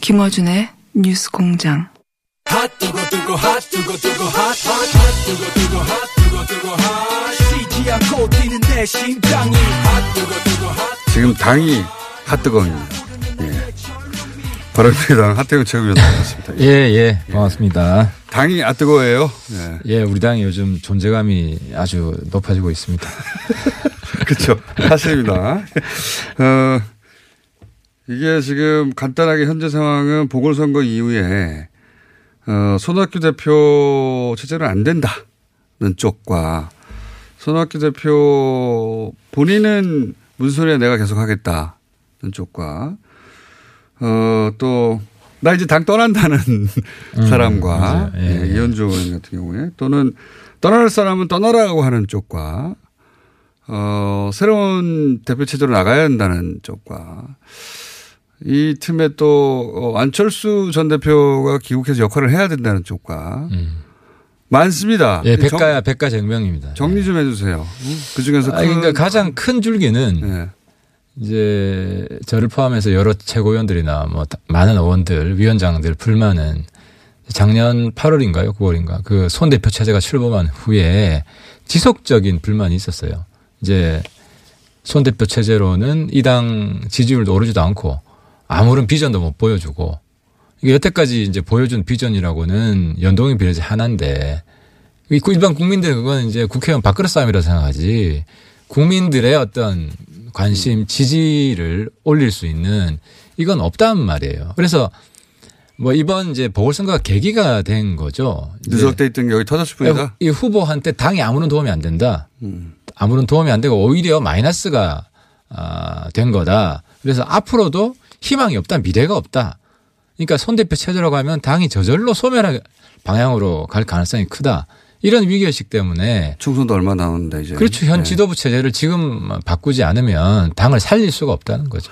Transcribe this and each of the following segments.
김어준의 뉴스공장. 지금 당이 핫뜨거입니다. 예. 바른미래당 하태경 최고위원 나왔습니다. 예, 반갑습니다. 당이 핫뜨거예요. 예, 우리 당이 요즘 존재감이 아주 높아지고 있습니다. 그렇죠, 사실입니다. 이게 지금 간단하게 현재 상황은 보궐선거 이후에 손학규 대표 체제는 안 된다는 쪽과 손학규 대표 본인은 무슨 소리야 내가 계속 하겠다는 쪽과 또 나 이제 당 떠난다는 사람과 예, 이현주 의원 같은 경우에 또는 떠날 사람은 떠나라고 하는 쪽과 새로운 대표 체제로 나가야 한다는 쪽과 이 틈에 또 안철수 전 대표가 귀국해서 역할을 해야 된다는 쪽과 많습니다. 예, 백가쟁명입니다. 정리 좀 해주세요. 그 중에서 그러니까 가장 큰 줄기는 이제 저를 포함해서 여러 최고위원들이나 뭐 많은 의원들, 위원장들 불만은 작년 8월인가요, 9월인가 그 손 대표 체제가 출범한 후에 지속적인 불만이 있었어요. 이제 손 대표 체제로는 이 당 지지율도 오르지도 않고. 아무런 비전도 못 보여주고 이게 여태까지 이제 보여준 비전이라고는 연동형 비례제 하나인데 일반 국민들은 그건 이제 국회의원 밥그릇 싸움이라고 생각하지 국민들의 어떤 관심 지지를 올릴 수 있는 이건 없단 말이에요. 그래서 뭐 이번 이제 보궐선거가 계기가 된 거죠. 누적돼 있던 게 여기 터졌을 뿐이다. 이 후보한테 당이 아무런 도움이 안 된다. 아무런 도움이 안 되고 오히려 마이너스가 된 거다. 그래서 앞으로도 희망이 없다. 미래가 없다. 그러니까 손 대표 체제라고 하면 당이 저절로 소멸할 방향으로 갈 가능성이 크다. 이런 위기의식 때문에. 총선도 얼마 남았는데 이제. 그렇죠. 현 지도부 체제를 지금 바꾸지 않으면 당을 살릴 수가 없다는 거죠.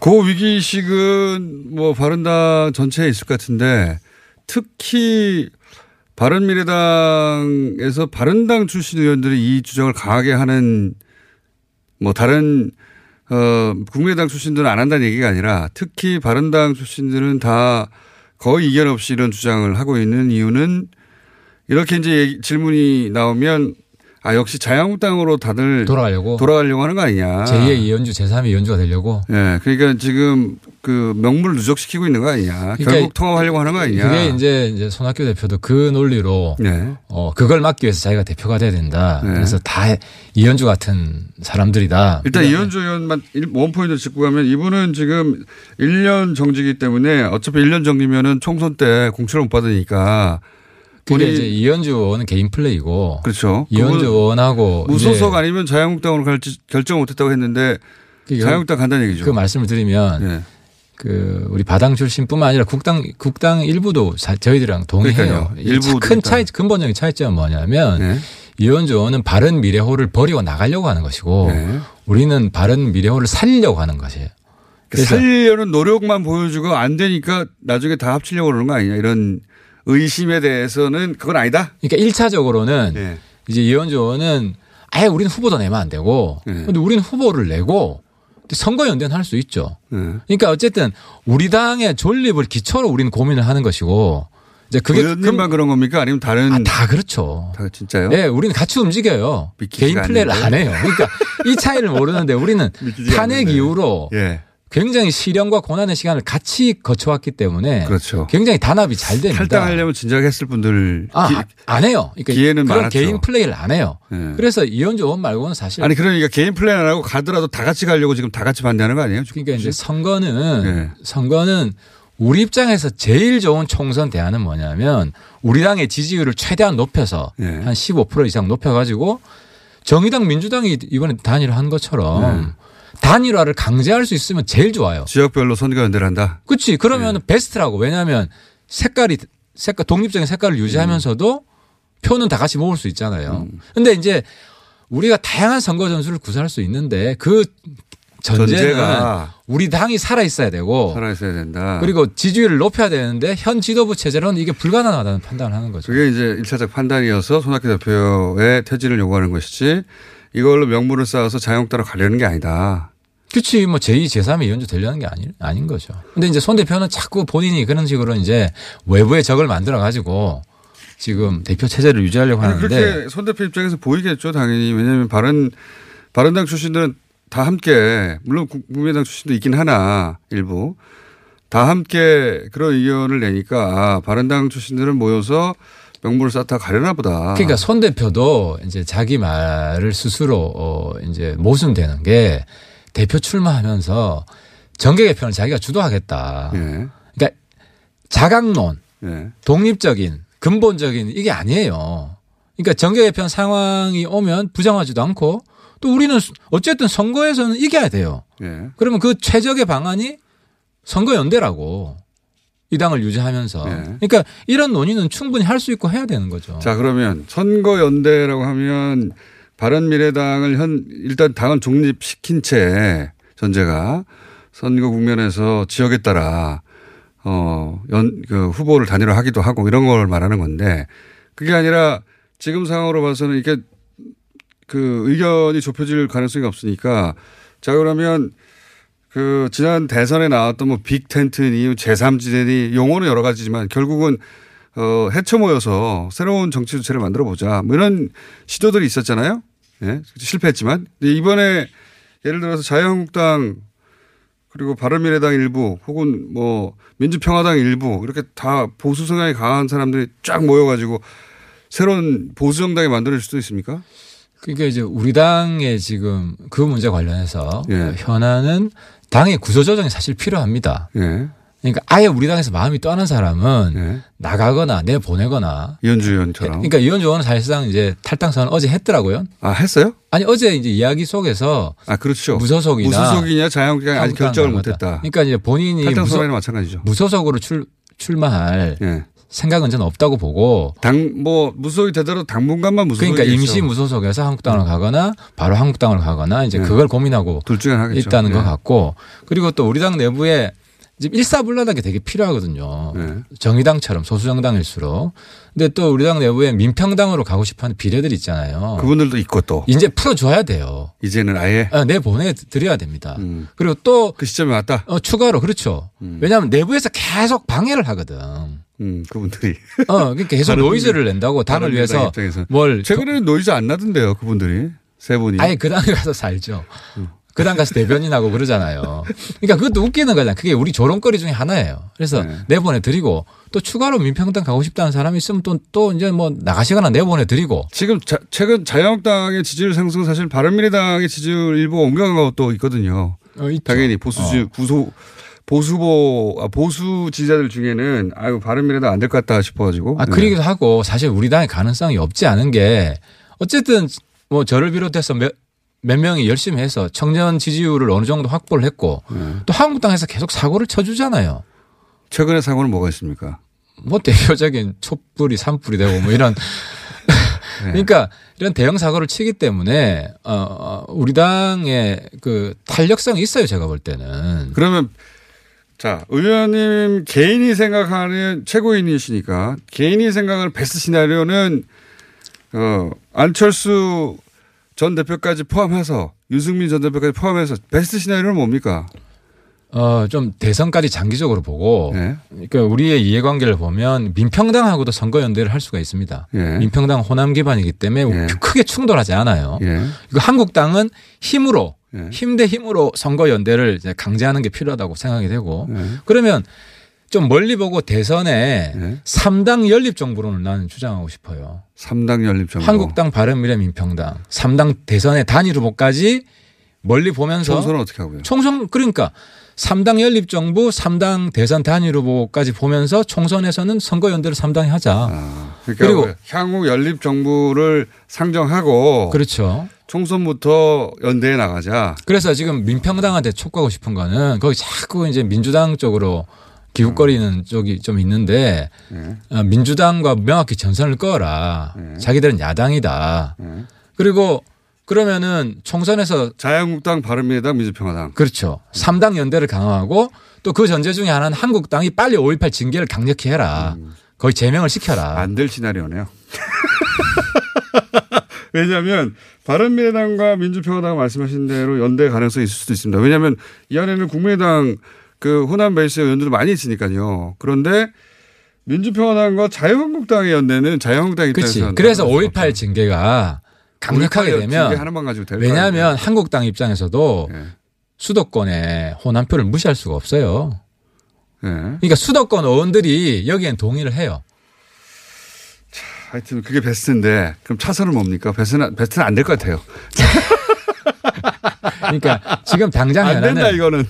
그 위기의식은 뭐 바른당 전체에 있을 것 같은데 특히 바른미래당에서 바른당 출신 의원들이 이 주장을 강하게 하는 뭐 다른 국민의당 출신들은 안 한다는 얘기가 아니라 특히 바른당 출신들은 다 거의 이견 없이 이런 주장을 하고 있는 이유는 이렇게 이제 질문이 나오면 아, 역시 자유한국당으로 다들 돌아가려고 하는 거 아니냐. 제2의 이현주, 제3의 이현주가 되려고. 네. 그러니까 지금 그 명분을 누적시키고 있는 거 아니냐. 그러니까 결국 통합하려고 하는 거 아니냐. 그게 이제 손학규 대표도 그 논리로 그걸 막기 위해서 자기가 대표가 돼야 된다. 네. 그래서 다 이현주 같은 사람들이다. 일단 이현주 의원만 원포인트 짚고 가면 이분은 지금 1년 정지기 때문에 어차피 1년 정지면은 총선 때 공천을 못 받으니까 그게 이제 이현주 의원은 개인 플레이고. 그렇죠. 이현주 의원하고. 무소속 아니면 자유한국당으로 갈지 결정 못했다고 했는데 자유한국당 간다는 얘기죠. 그 말씀을 드리면 그 우리 바당 출신뿐만 아니라 국당 일부도 저희들이랑 동의해요. 일부 큰 차이, 근본적인 차이점은 뭐냐면 이현주 의원은 바른 미래호를 버리고 나가려고 하는 것이고 우리는 바른 미래호를 살리려고 하는 것이에요. 살리려는 노력만 보여주고 안 되니까 나중에 다 합치려고 그러는 거 아니냐 이런. 의심에 대해서는 그건 아니다. 그러니까 1차적으로는 이제 이현주 의원은 아예 우리는 후보도 내면 안 되고 근데 우리는 후보를 내고 선거연대는 할 수 있죠. 그러니까 어쨌든 우리 당의 존립을 기초로 우리는 고민을 하는 것이고 이제 그게 의원님만 그런 겁니까? 아니면 다른? 아, 다 그렇죠. 다 진짜요? 예, 네, 우리는 같이 움직여요. 개인 플레이를 안 해요. 그러니까 이 차이를 모르는데 우리는 탄핵 않는데. 이후로 예. 굉장히 시련과 고난의 시간을 같이 거쳐왔기 때문에 그렇죠. 굉장히 단합이 잘 됩니다. 탈당하려면 진작 했을 분들 안 해요. 그러니까 기회는 그런 많았죠. 개인 플레이를 안 해요. 네. 그래서 이현주 의원 말고는 사실 아니 그러니까 개인 플레이 안 하고 가더라도 다 같이 가려고 지금 다 같이 반대하는 거 아니에요? 그러니까 혹시? 이제 선거는 우리 입장에서 제일 좋은 총선 대안은 뭐냐면 우리 당의 지지율을 최대한 높여서 네. 한 15% 이상 높여가지고 정의당 민주당이 이번에 단일화한 것처럼. 네. 단일화를 강제할 수 있으면 제일 좋아요. 지역별로 선거연대를 한다. 그렇지. 그러면 베스트라고. 왜냐하면 색깔 독립적인 색깔을 유지하면서도 표는 다 같이 모을 수 있잖아요. 그런데 이제 우리가 다양한 선거 전술을 구사할 수 있는데 그 전제가 우리 당이 살아 있어야 되고 살아있어야 된다. 그리고 지지율을 높여야 되는데 현 지도부 체제로는 이게 불가능하다는 판단을 하는 거죠. 그게 이제 1차적 판단이어서 손학규 대표의 퇴진을 요구하는 것이지. 이걸로 명분을 쌓아서 자유한국당으로 가려는 게 아니다. 그렇지. 뭐 제2, 제3의 이현주 되려는 게 아닌 거죠. 그런데 이제 손 대표는 자꾸 본인이 그런 식으로 이제 외부의 적을 만들어 가지고 지금 대표 체제를 유지하려고 하는데. 그렇게 손 대표 입장에서 보이겠죠. 당연히. 왜냐하면 바른당 출신들은 다 함께 물론 국민의당 출신도 있긴 하나 일부 다 함께 그런 의견을 내니까 아, 바른당 출신들은 모여서 명분을 쌓다 가려나 보다. 그러니까 손 대표도 이제 자기 말을 스스로 이제 모순되는 게 대표 출마하면서 정계 개편을 자기가 주도하겠다. 예. 그러니까 자강론, 예. 독립적인, 근본적인 이게 아니에요. 그러니까 정계 개편 상황이 오면 부정하지도 않고 또 우리는 어쨌든 선거에서는 이겨야 돼요. 예. 그러면 그 최적의 방안이 선거연대라고. 이 당을 유지하면서. 네. 그러니까 이런 논의는 충분히 할 수 있고 해야 되는 거죠. 자, 그러면 선거연대라고 하면 바른미래당을 일단 당을 독립시킨 채 전제가 선거 국면에서 지역에 따라 후보를 단일화하기도 하고 이런 걸 말하는 건데 그게 아니라 지금 상황으로 봐서는 이게 그 의견이 좁혀질 가능성이 없으니까 자, 그러면 그 지난 대선에 나왔던 뭐 빅텐트니 제3지대니 용어는 여러 가지지만 결국은 해쳐 모여서 새로운 정치 주체를 만들어 보자 뭐 이런 시도들이 있었잖아요. 예, 실패했지만 이번에 예를 들어서 자유한국당 그리고 바른미래당 일부 혹은 뭐 민주평화당 일부 이렇게 다 보수 성향이 강한 사람들이 쫙 모여가지고 새로운 보수 정당이 만들어질 수도 있습니까? 그러니까 이제 우리 당의 지금 그 문제 관련해서 예. 현안은 당의 구조조정이 사실 필요합니다. 예. 그러니까 아예 우리 당에서 마음이 떠난 사람은 예. 나가거나 내보내거나. 이현주 의원처럼. 그러니까 이현주 의원은 사실상 이제 탈당 선언을 어제 했더라고요. 아, 했어요? 아니, 어제 이제 이야기 속에서. 아, 그렇죠. 무소속이냐 자유한국당이 아직 결정을 못했다. 그러니까 이제 본인이. 탈당 선언이나 마찬가지죠. 무소속으로 출마할. 예. 생각은 전 없다고 보고 무소속이 되더라도 당분간만 무소속이겠죠. 그러니까 임시 무소속에서 한국당으로 가거나 바로 한국당으로 가거나 이제 네. 그걸 고민하고 둘 중에 하겠죠. 있다는 네. 것 같고 그리고 또 우리 당 내부에 지금 일사불란하게 되게 필요하거든요. 네. 정의당처럼 소수정당일수록. 근데 또 우리 당 내부에 민평당으로 가고 싶어하는 비례들이 있잖아요. 그분들도 있고 또. 이제 풀어줘야 돼요. 이제는 아예. 아, 내보내드려야 됩니다. 그리고 또. 그 시점에 왔다. 추가로 그렇죠. 왜냐하면 내부에서 계속 방해를 하거든. 그분들이. 그러니까 계속 노이즈를 낸다고 당을 위해서 뭘. 최근에는 노이즈 안 나던데요. 그분들이. 세 분이. 아니 그 당에 가서 살죠. 그당 가서 대변인하고 그러잖아요. 그러니까 그것도 웃기는 거잖아요. 그게 우리 조롱거리 중에 하나예요. 그래서 네. 내보내드리고 또 추가로 민평당 가고 싶다는 사람이 있으면 또 이제 뭐 나가시거나 내보내드리고. 지금 최근 자유한국당의 지지율 상승 사실 바른미래당의 지지율 일부 옮겨간 것도 있거든요. 당연히 보수 지지자들 중에는 아유 바른미래당 안 될 것 같다 싶어가지고. 아 그러기도 네. 하고 사실 우리 당의 가능성이 없지 않은 게 어쨌든 뭐 저를 비롯해서 몇 명이 열심히 해서 청년 지지율을 어느 정도 확보를 했고 또 한국당에서 계속 사고를 쳐주잖아요. 최근의 사고는 뭐가 있습니까? 뭐 대표적인 촛불이 산불이 되고 뭐 이런. 네. 그러니까 이런 대형 사고를 치기 때문에 우리 당의 그 탄력성이 있어요. 제가 볼 때는. 그러면 자 의원님 개인이 생각하는 최고인이시니까 개인이 생각하는 베스트 시나리오는 안철수 전 대표까지 포함해서 유승민 전 대표까지 포함해서 베스트 시나리오는 뭡니까? 좀 대선까지 장기적으로 보고 네. 그러니까 우리의 이해관계를 보면 민평당하고도 선거연대를 할 수가 있습니다. 예. 민평당 호남 기반이기 때문에 예. 크게 충돌하지 않아요. 예. 그리고 한국당은 힘으로 예. 힘 대 힘으로 선거연대를 강제하는 게 필요하다고 생각이 되고 예. 그러면 좀 멀리 보고 대선에 예. 3당 연립정부론을 나는 주장하고 싶어요. 3당 연립정부. 한국당, 바른미래, 민평당. 3당 대선의 단일 후보까지 멀리 보면서. 총선은 어떻게 하고요? 총선 그러니까 3당 연립정부, 3당 대선 단일 후보까지 보면서 총선에서는 선거연대를 3당이 하자. 그러니까 그리고 향후 연립정부를 상정하고. 그렇죠. 총선부터 연대에 나가자. 그래서 지금 민평당한테 촉구하고 싶은 거는 거기 자꾸 이제 민주당 쪽으로 기웃거리는 쪽이 좀 있는데 네. 민주당과 명확히 전선을 꺼라. 네. 자기들은 야당이다. 네. 그리고 그러면은 총선에서 자유한국당, 바른미래당, 민주평화당. 그렇죠. 3당 연대를 강화하고 또 그 전제 중에 하나는 한국당이 빨리 5.18 징계를 강력히 해라. 거의 제명을 시켜라. 안 될 시나리오네요. 왜냐하면 바른미래당과 민주평화당 말씀하신 대로 연대 가능성이 있을 수도 있습니다. 왜냐하면 이 안에는 국민의당 그 호남 베이스의 연대도 많이 있으니까요. 그런데 민주평화당과 자유한국당의 연대는 자유한국당이 있다면서. 그래서 5.18 징계가 강력하게 되면 왜냐하면 한국당 입장에서도 네. 수도권의 호남표를 무시할 수가 없어요. 네. 그러니까 수도권 의원들이 여기엔 동의를 해요. 자, 하여튼 그게 베스트인데 그럼 차선은 뭡니까? 베스트는 안 될 것 같아요. 그러니까 지금 당장 안 된다 이거는.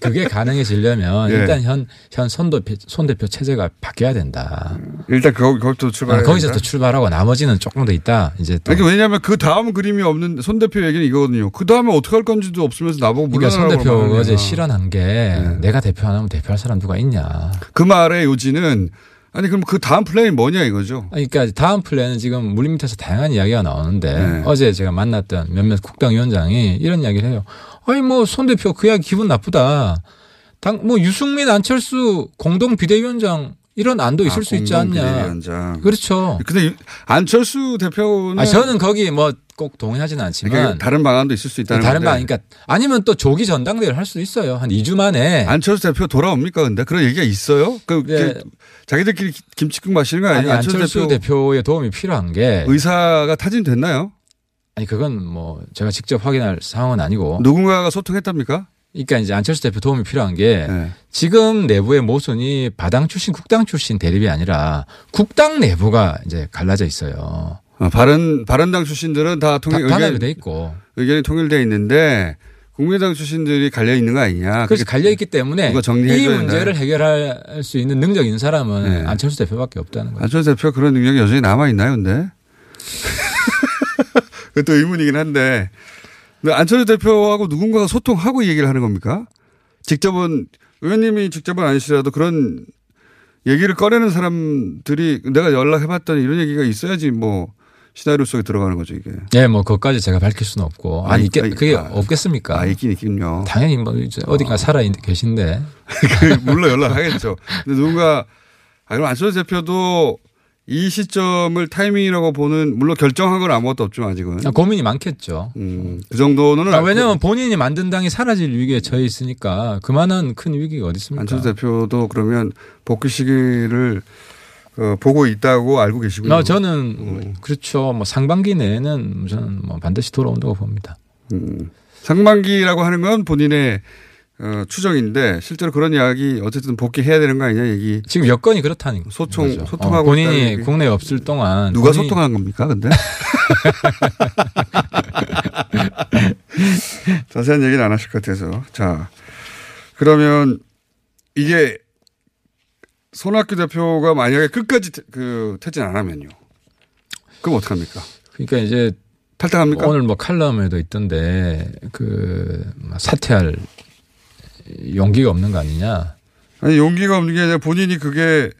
그게 가능해지려면 예. 일단 손 대표 체제가 바뀌어야 된다. 일단 거기서 출발. 거기서 또 출발하고 나머지는 조금 더 있다. 이제. 그러니까 왜냐하면 그 다음 그림이 없는 손 대표 얘기는 이거거든요. 그 다음에 어떻게 할 건지도 없으면서 나보고 물어보라고. 그러니까 손 대표 어제 실언한 게 예. 내가 대표 안 하면 대표할 사람 누가 있냐. 그 말의 요지는. 아니 그럼 그 다음 플랜이 뭐냐 이거죠. 그러니까 다음 플랜은 지금 물밑에서 다양한 이야기가 나오는데 네. 어제 제가 만났던 몇몇 국방위원장이 이런 이야기를 해요. 아니 뭐 손 대표 그 이야기 기분 나쁘다. 뭐 유승민 안철수 공동 비대위원장 이런 안도 있을 수 있지 않냐. 비대위원장. 그렇죠. 근데 안철수 대표는 저는 거기 뭐 꼭 동의하지는 않지만 그러니까 다른 방안도 있을 수 있다는 다른 방안. 그러니까 아니면 또 조기 전당대회를 할 수 있어요. 한 2주 만에. 안철수 대표 돌아옵니까? 근데 그런 얘기가 있어요? 네. 자기들끼리 김치국 마시는 거 아니에요? 안철수 대표의 도움이 필요한 게 의사가 타진됐나요? 아니 그건 뭐 제가 직접 확인할 상황은 아니고 누군가가 소통했답니까? 그러니까 이제 안철수 대표 도움이 필요한 게 네. 지금 내부의 모순이 바당 출신 국당 출신 대립이 아니라 국당 내부가 이제 갈라져 있어요. 바른당 출신들은 다 단합이 돼 있고 의견이 통일돼 있는데 국민의당 출신들이 갈려 있는 거 아니냐. 그래서 갈려 있기 때문에 이 문제를 해결할 수 있는 능력 있는 사람은 네. 안철수 대표밖에 없다는 거죠. 안철수 대표 그런 능력이 여전히 남아 있나요, 근데? 그것도 의문이긴 한데. 근데 안철수 대표하고 누군가가 소통하고 얘기를 하는 겁니까? 의원님이 직접은 아니시라도 그런 얘기를 꺼내는 사람들이 내가 연락해봤더니 이런 얘기가 있어야지 뭐 시나리오 속에 들어가는 거죠 이게. 네, 뭐 그것까지 제가 밝힐 수는 없고. 그게 없겠습니까? 있긴 있긴요. 당연히 뭐 어딘가 살아 계신데. 물론 연락하겠죠. 근데 누군가 그럼 안철수 대표도 이 시점을 타이밍이라고 보는 물론 결정한 건 아무것도 없지만 아직은. 고민이 많겠죠. 그 정도는. 왜냐하면 본인이 만든 당이 사라질 위기에 처해 있으니까 그만한 큰 위기가 어디 있습니까? 안철수 대표도 그러면 복귀 시기를 보고 있다고 알고 계시고요. 저는 그렇죠. 뭐 상반기 내에는 저는 뭐 반드시 돌아온다고 봅니다. 상반기라고 하는 건 본인의 추정인데 실제로 그런 이야기 어쨌든 복귀해야 되는 거 아니냐 얘기. 지금 여건이 그렇다니까. 소통하고 본인이 국내에 없을 동안 누가 소통한 겁니까? 근데 자세한 얘기는 안 하실 것 같아서. 자 그러면 이게 손학규 대표가 만약에 끝까지 퇴진 안 하면요. 그럼 어떡합니까? 그러니까 이제 탈당합니까? 오늘 뭐 칼럼에도 있던데 사퇴할 용기가 없는 거 아니냐? 아니 용기가 없는 게 아니라 본인이 그게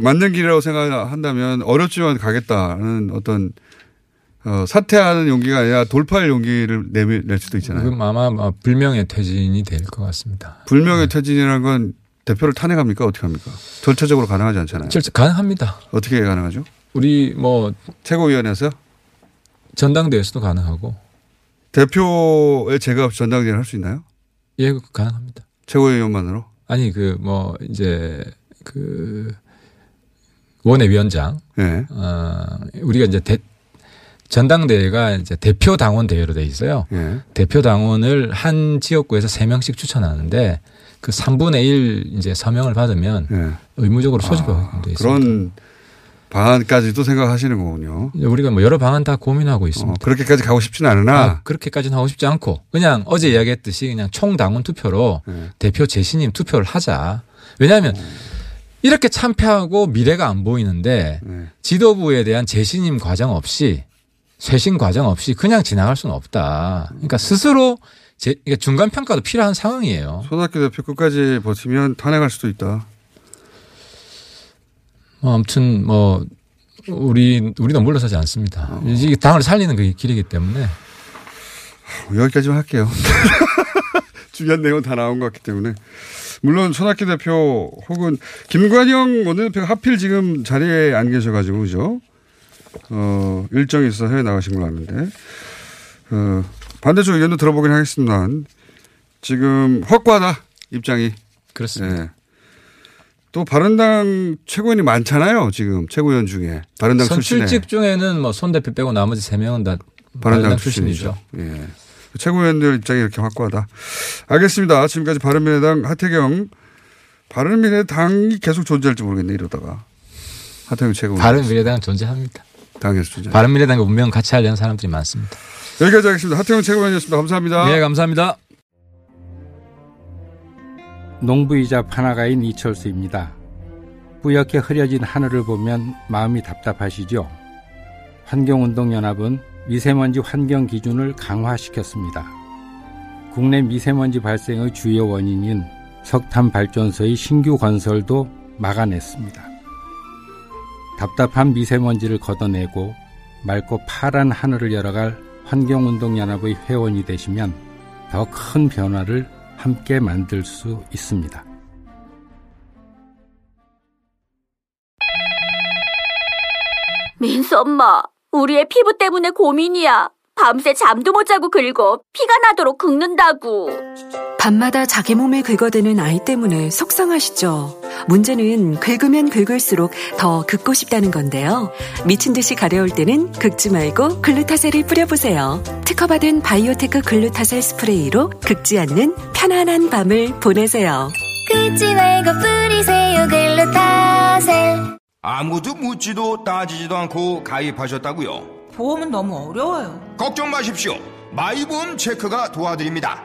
맞는 길이라고 생각한다면 어렵지만 가겠다는 어떤 사퇴하는 용기가 아니라 돌파할 용기를 낼 수도 있잖아요. 그럼 아마 불명예 퇴진이 될 것 같습니다. 불명예 퇴진이라는 건 대표를 탄핵합니까? 어떻게 합니까? 절차적으로 가능하지 않잖아요. 가능합니다. 어떻게 가능하죠? 우리 뭐 최고위원회에서 전당대회에서도 가능하고 대표의 제가 전당대회를 할 수 있나요? 예, 가능합니다. 최고위원만으로? 아니, 원외위원장. 예. 우리가 이제 전당대회가 이제 대표 당원 대회로 돼 있어요. 예. 대표 당원을 한 지역구에서 3명씩 추천하는데 그 3분의 1 이제 서명을 받으면 예. 의무적으로 소집하게 돼 있습니다. 그런 방안까지도 생각하시는 거군요. 우리가 여러 방안 다 고민하고 있습니다. 그렇게까지 가고 싶지는 않으나. 그렇게까지는 하고 싶지 않고 그냥 어제 이야기했듯이 그냥 총당원 투표로 예. 대표 재신임 투표를 하자. 왜냐하면 이렇게 참패하고 미래가 안 보이는데 예. 지도부에 대한 재신임 과정 없이 쇄신 과정 없이 그냥 지나갈 수는 없다. 그러니까 스스로 그러니까 중간 평가도 필요한 상황이에요. 손학규 대표 끝까지 버티면 탄핵할 수도 있다. 아무튼 우리는 물러서지 않습니다. 이게 당을 살리는 그 길이기 때문에 여기까지만 할게요. 중요한 내용 다 나온 것 같기 때문에 물론 손학규 대표 혹은 김관영 원내대표가 하필 지금 자리에 안 계셔가지고 그죠? 일정이 있어서 해외 나가신 걸로 아는데, 반대쪽 의견도 들어보긴 하겠습니다만, 지금 확고하다, 입장이. 그렇습니다. 예. 또 바른당 최고위원이 많잖아요, 지금 최고위원 중에. 바른당 출신. 선출직 중에는 손 대표 빼고 나머지 3명은 다 바른당 출신이죠. 예. 최고위원들 입장이 이렇게 확고하다. 알겠습니다. 지금까지 바른미래당 하태경. 바른미래당이 계속 존재할지 모르겠네, 이러다가. 하태경 최고위원. 바른미래당은 존재합니다. 당에서 존재. 바른미래당과 운명 같이 하려는 사람들이 많습니다. 여기까지 하겠습니다. 하태경 최고위원이었습니다. 감사합니다. 네, 감사합니다. 농부이자 파나가인 이철수입니다. 뿌옇게 흐려진 하늘을 보면 마음이 답답하시죠. 환경운동연합은 미세먼지 환경 기준을 강화시켰습니다. 국내 미세먼지 발생의 주요 원인인 석탄 발전소의 신규 건설도 막아냈습니다. 답답한 미세먼지를 걷어내고 맑고 파란 하늘을 열어갈 환경운동연합의 회원이 되시면 더 큰 변화를 함께 만들 수 있습니다. 민수 엄마, 우리의 피부 때문에 고민이야. 밤새 잠도 못 자고 긁어 피가 나도록 긁는다고. 밤마다 자기 몸을 긁어대는 아이 때문에 속상하시죠. 문제는 긁으면 긁을수록 더 긁고 싶다는 건데요. 미친 듯이 가려울 때는 긁지 말고 글루타셀을 뿌려보세요. 특허받은 바이오테크 글루타셀 스프레이로 긁지 않는 편안한 밤을 보내세요. 긁지 말고 뿌리세요, 글루타셀. 아무도 묻지도 따지지도 않고 가입하셨다고요? 보험은 너무 어려워요. 걱정 마십시오. 마이보험 체크가 도와드립니다.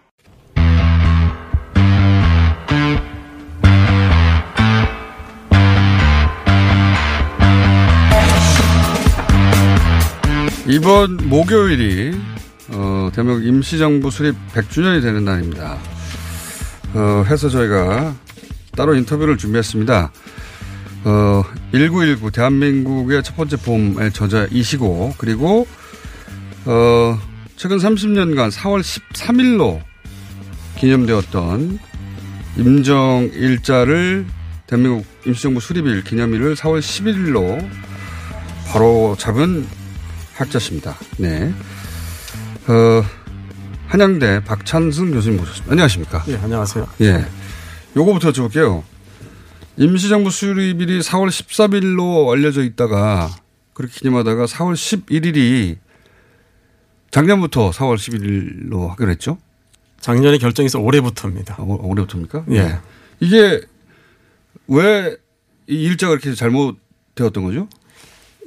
이번 목요일이 대한민국 임시정부 수립 100주년이 되는 날입니다. 해서 저희가 따로 인터뷰를 준비했습니다. 1919 대한민국의 첫 번째 봄의 저자이시고 그리고 최근 30년간 4월 13일로 기념되었던 임정일자를 대한민국 임시정부 수립일 기념일을 4월 11일로 바로 잡은 학자십니다. 네. 한양대 박찬승 교수님 모셨습니다. 안녕하십니까? 예, 안녕하세요. 예. 요거부터 여쭤볼게요. 임시정부 수립일이 4월 13일로 알려져 있다가 그렇게 기념하다가 4월 11일이 작년부터 4월 11일로 하기로 했죠? 작년에 결정이 있어 올해부터입니다. 올해부터입니까? 예. 네. 이게 왜 이 일자가 이렇게 잘못되었던 거죠?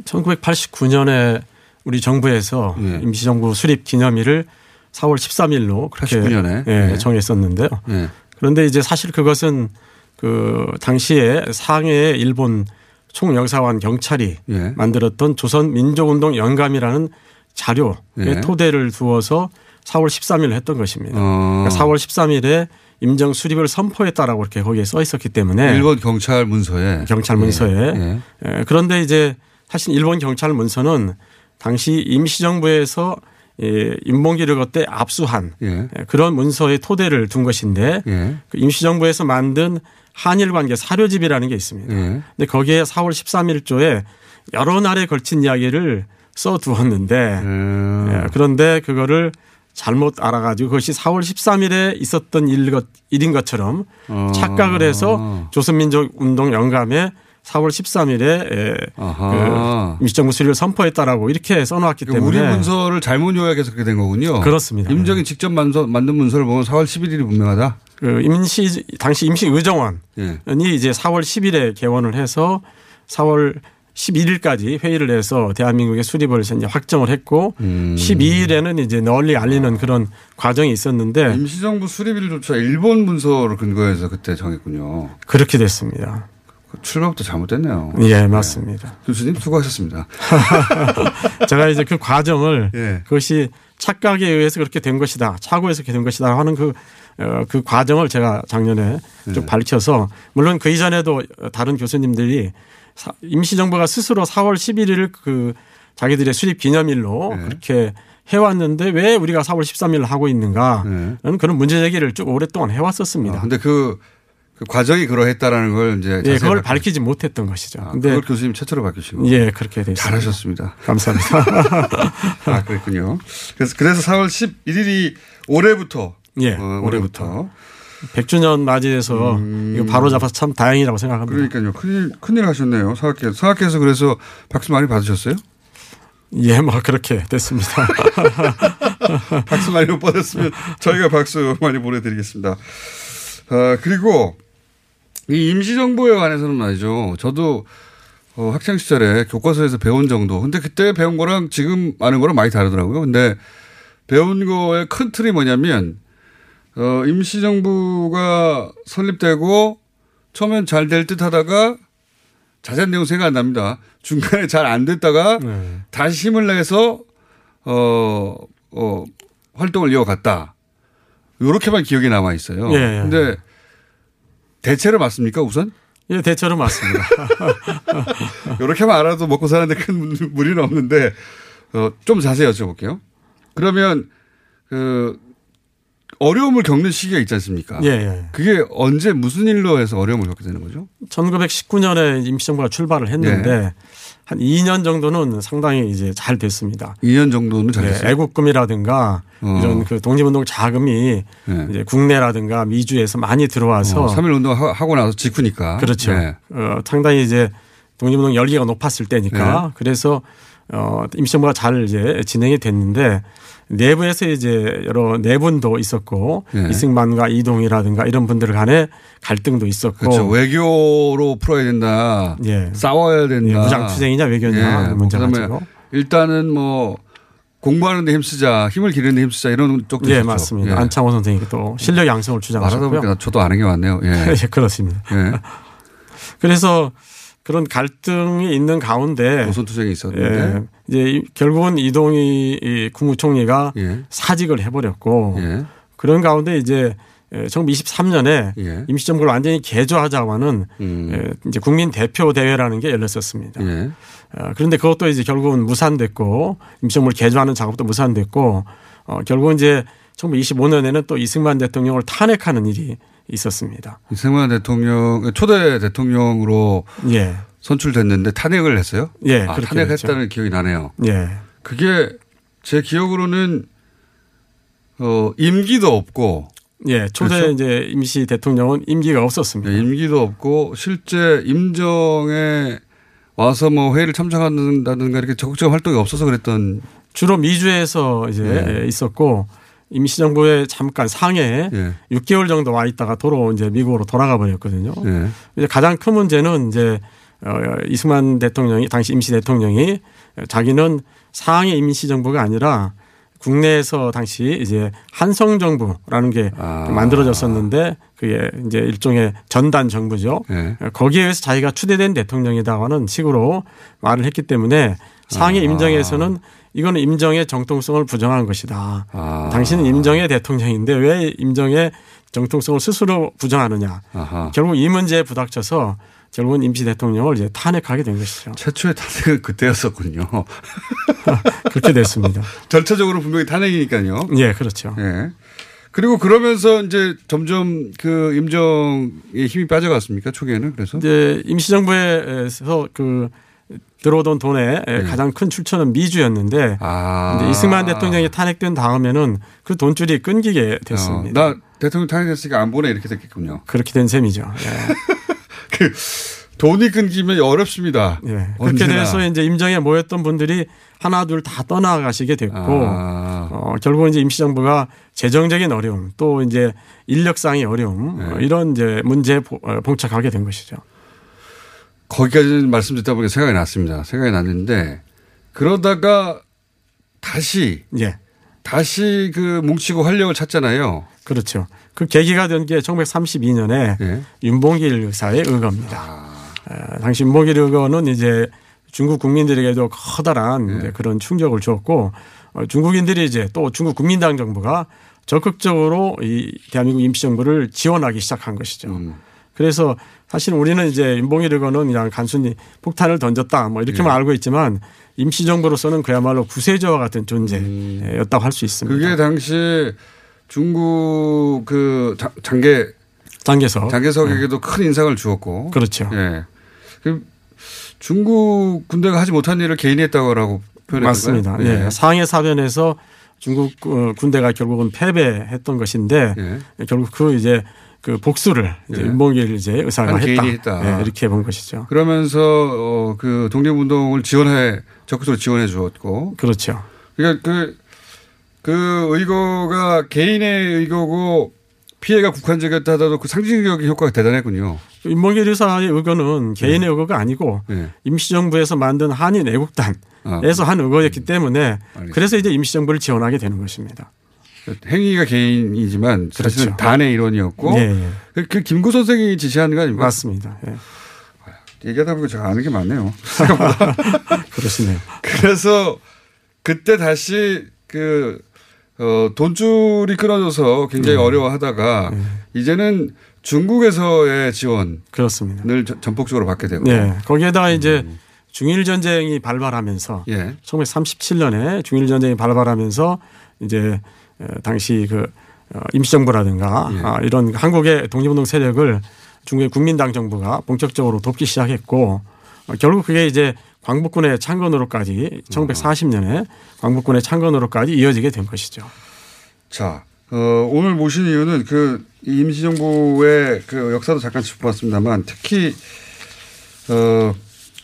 1989년에 우리 정부에서 예. 임시정부 수립 기념일을 4월 13일로 그렇게 89년에. 예, 예. 정했었는데요. 예. 그런데 이제 사실 그것은 그 당시에 상해의 일본 총영사관 경찰이 예. 만들었던 조선민족운동 영감이라는 자료에 예. 토대를 두어서 4월 13일로 했던 것입니다. 그러니까 4월 13일에 임정 수립을 선포했다라고 이렇게 거기에 써 있었기 때문에 일본 경찰 문서에 예. 예. 그런데 이제 사실 일본 경찰 문서는 당시 임시정부에서 윤봉길을 그때 압수한 그런 문서의 토대를 둔 것인데 그 임시정부에서 만든 한일관계 사료집이라는 게 있습니다. 근데 거기에 4월 13일조에 여러 날에 걸친 이야기를 써두었는데 그런데 그거를 잘못 알아가지고 그것이 4월 13일에 있었던 일인 것처럼 착각을 해서 조선민족운동 영감에 4월 13일에 임시정부 수립을 선포했다라고 이렇게 써놓았기 때문에 우리 문서를 잘못 요약해서 그렇게 된 거군요. 그렇습니다. 임정이 직접 만든 문서를 보면 4월 11일이 분명하다. 그 당시 임시의정원이 이제 4월 10일에 개원을 해서 4월 11일까지 회의를 해서 대한민국의 수립을 이제 확정을 했고 12일에는 이제 널리 알리는 그런 과정이 있었는데 임시정부 수립일조차 일본 문서를 근거해서 그때 정했군요. 그렇게 됐습니다. 출발부터 잘못됐네요. 예, 맞습니다. 교수님 수고하셨습니다. 제가 이제 그 과정을 그것이 착각에 의해서 그렇게 된 것이다, 착오해서 그렇게 된 것이다 하는 그 과정을 제가 작년에 좀 밝혀서 물론 그 이전에도 다른 교수님들이 임시정부가 스스로 4월 11일을 그 자기들의 수립 기념일로 그렇게 해왔는데 왜 우리가 4월 13일을 하고 있는가는 그런 문제 제기를 쭉 오랫동안 해왔었습니다. 그런데 그 과정이 그러했다라는 걸 이제 그걸 밝히지 못했던 것이죠. 근데 그걸 교수님 최초로 밝히신 거예요. 예, 그렇게 됐습니다. 잘하셨습니다. 감사합니다. 아, 그렇군요. 그래서 4월 11일이 올해부터 올해부터 100주년 맞이해서 이거 바로 잡아서 참 다행이라고 생각합니다. 그러니까요. 큰일 하셨네요. 사학회에서 그래서 박수 많이 받으셨어요? 예, 뭐 그렇게 됐습니다. 박수 많이 못 받았으면 저희가 박수 많이 보내드리겠습니다. 그리고 이 임시정부에 관해서는 말이죠. 저도 학창시절에 교과서에서 배운 정도. 근데 그때 배운 거랑 지금 아는 거랑 많이 다르더라고요. 근데 배운 거의 큰 틀이 뭐냐면 임시정부가 설립되고 처음엔 잘 될 듯 하다가 자세한 내용 생각 안 납니다. 중간에 잘 안 됐다가 다시 힘을 내서 활동을 이어갔다. 요렇게만 기억이 남아 있어요. 그런데 대체로 맞습니까 우선? 예, 대체로 맞습니다. 요렇게만 알아도 먹고 사는데 큰 무리는 없는데 좀 자세히 여쭤볼게요. 그러면 그 어려움을 겪는 시기가 있지 않습니까? 그게 언제 무슨 일로 해서 어려움을 겪게 되는 거죠? 1919년에 임시정부가 출발을 했는데 한 2년 정도는 상당히 이제 잘 됐습니다. 2년 정도는 잘 됐어요. 애국금이라든가 이런 그 독립운동 자금이 이제 국내라든가 미주에서 많이 들어와서 3.1운동 하고 나서 직후니까. 그렇죠. 상당히 이제 독립운동 열기가 높았을 때니까. 그래서 임시정부가 잘 이제 진행이 됐는데 내부에서 이제 여러 내분도 있었고 이승만과 이동희라든가 이런 분들 간에 갈등도 있었고 그렇죠. 외교로 풀어야 된다, 싸워야 된다, 무장투쟁이냐 외교냐 문제 가지고 일단은 뭐 공부하는 데 힘쓰자, 힘을 기르는 데 힘쓰자 이런 쪽도 있었죠. 맞습니다. 안창호 선생이 또 실력 양성을 주장하셨고요. 말하다 보니까 저도 아는 게 많네요. 그렇습니다. 그래서 그런 갈등이 있는 가운데 노선투쟁이 있었는데 이제 결국은 이동희 국무총리가 사직을 해버렸고 그런 가운데 이제 1923년에 임시정부를 완전히 개조하자고 하는 이제 국민 대표 대회라는 게 열렸었습니다. 그런데 그것도 이제 결국은 무산됐고 임시정부를 개조하는 작업도 무산됐고 결국은 이제 1925년에는 또 이승만 대통령을 탄핵하는 일이 있었습니다. 이승만 대통령 초대 대통령으로 선출됐는데 탄핵을 했어요? 탄핵했다는 기억이 나네요. 그게 제 기억으로는 임기도 없고 초대 그렇죠? 이제 임시 대통령은 임기가 없었습니다. 임기도 없고 실제 임정에 와서 뭐 회의를 참석한다든가 이렇게 적극적인 활동이 없어서 그랬던 주로 미주에서 이제 있었고. 임시정부에 잠깐 상해에 6개월 정도 와 있다가 도로 이제 미국으로 돌아가 버렸거든요. 이제 가장 큰 문제는 이제 이승만 대통령이 당시 임시 대통령이 자기는 상해 임시정부가 아니라 국내에서 당시 이제 한성 정부라는 게 만들어졌었는데 그게 이제 일종의 전단 정부죠. 거기에 의해서 자기가 추대된 대통령이다고 하는 식으로 말을 했기 때문에 상해 임정에서는 이거는 임정의 정통성을 부정한 것이다. 당신은 임정의 대통령인데 왜 임정의 정통성을 스스로 부정하느냐. 아하. 결국 이 문제에 부닥쳐서 결국은 임시 대통령을 이제 탄핵하게 된 것이죠. 최초의 탄핵은 그때였었군요. 그렇게 됐습니다. 절차적으로 분명히 탄핵이니까요. 예, 그렇죠. 예. 그리고 그러면서 이제 점점 그 임정에 힘이 빠져갔습니까? 초기에는 그래서 이제 임시정부에서 그 들어오던 돈의 가장 큰 출처는 미주였는데 근데 이승만 대통령이 탄핵된 다음에는 그 돈줄이 끊기게 됐습니다. 나 대통령 탄핵됐으니까 안 보내 이렇게 됐겠군요. 그렇게 된 셈이죠. 예. 그 돈이 끊기면 어렵습니다. 네. 그렇게 돼서 이제 임정에 모였던 분들이 하나 둘 다 떠나가시게 됐고 결국은 이제 임시정부가 재정적인 어려움 또 이제 인력상의 어려움 이런 이제 문제에 봉착하게 된 것이죠. 거기까지는 말씀 듣다 보니까 생각이 났습니다. 생각이 났는데 그러다가 다시 그 뭉치고 활력을 찾잖아요. 그렇죠. 그 계기가 된 게 1932년에 윤봉길 의사의 의거입니다. 당시 윤봉길 의거는 이제 중국 국민들에게도 커다란 그런 충격을 주었고 중국인들이 이제 또 중국 국민당 정부가 적극적으로 이 대한민국 임시정부를 지원하기 시작한 것이죠. 그래서 사실 우리는 이제 윤봉길 의거는 그냥 간순히 폭탄을 던졌다 뭐 이렇게만 알고 있지만 임시정부로서는 그야말로 구세주와 같은 존재였다고 할 수 있습니다. 그게 당시 중국 그 장개석에게도 큰 인상을 주었고 그렇죠. 예. 중국 군대가 하지 못한 일을 개인이 했다고 표현했어요. 맞습니다. 예. 상해 사변에서 중국 군대가 결국은 패배했던 것인데 결국 그 이제 그 복수를 윤봉길 의사가 했다. 예. 이렇게 본 것이죠. 그러면서 그 독립운동을 적극적으로 지원해 주었고 그렇죠. 그러니까 그 의거가 개인의 의거고 피해가 국한적이었다 하더라도 그 상징적인 효과가 대단했군요. 윤봉길 의사의 의거는 개인의 의거가 아니고 임시정부에서 만든 한인 애국단에서 한 의거였기 때문에 그래서 이제 임시정부를 지원하게 되는 것입니다. 행위가 개인이지만 사실은 그렇죠. 단의 일원이었고 그 김구 선생이 지시하는 거 아닙니까? 맞습니다. 예. 얘기하다 보니까 제가 아는 게 많네요. 그러시네요. 그래서 그때 다시 그 돈줄이 끊어져서 굉장히 어려워하다가 이제는 중국에서의 지원을 그렇습니다. 전폭적으로 받게 되고 거기에다가 이제 중일 전쟁이 발발하면서 1937년에 중일 전쟁이 발발하면서 이제 당시 그 임시정부라든가 이런 한국의 독립운동 세력을 중국의 국민당 정부가 본격적으로 돕기 시작했고 결국 그게 이제 광복군의 창건으로까지 1940년에 광복군의 창건으로까지 이어지게 된 것이죠. 자, 오늘 모신 이유는 그 임시정부의 그 역사도 잠깐 짚어봤습니다만 특히